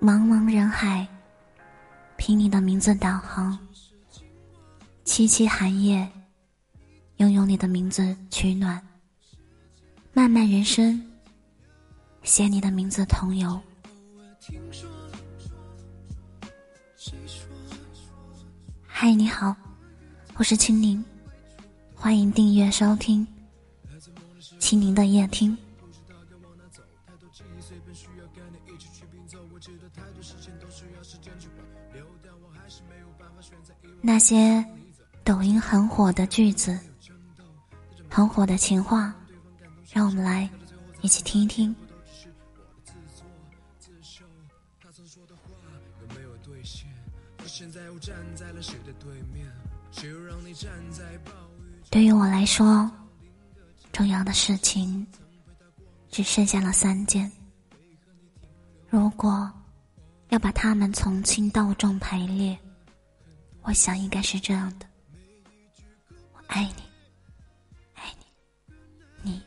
茫茫人海，凭你的名字导航。凄凄寒夜，拥有你的名字取暖。漫漫人生，携你的名字同游。嗨，你好，我是青柠，欢迎订阅收听青柠的夜听。那些抖音很火的句子，很火的情话，让我们来一起听一听。对于我来说，重要的事情只剩下了3件，如果要把它们从轻到重排列，我想应该是这样的：我爱你，爱你，你。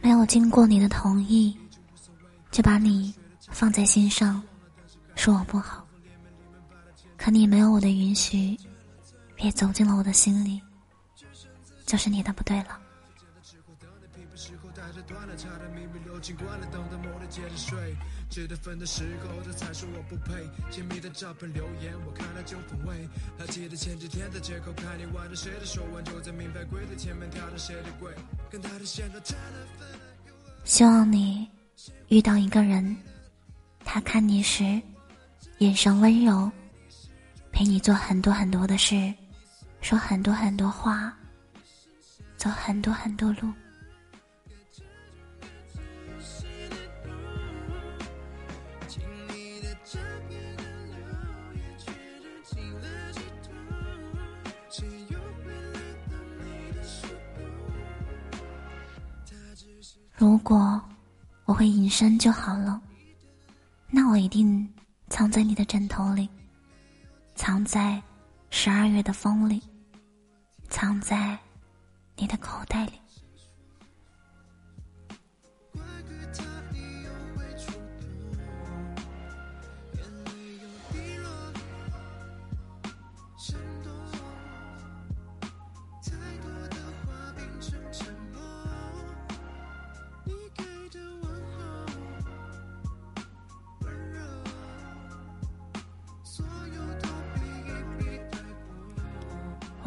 没有经过你的同意就把你放在心上，说我不好，可你没有我的允许也走进了我的心里，就是你的不对了。希望你遇到一个人，他看你时眼神温柔，陪你做很多很多的事，说很多很多话，走很多很多路。如果我会隐身就好了，那我一定藏在你的枕头里，藏在12月的风里，藏在你的口袋里。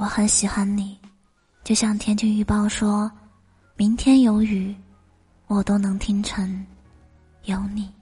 我很喜欢你，就像天气预报说明天有雨，我都能听成有你。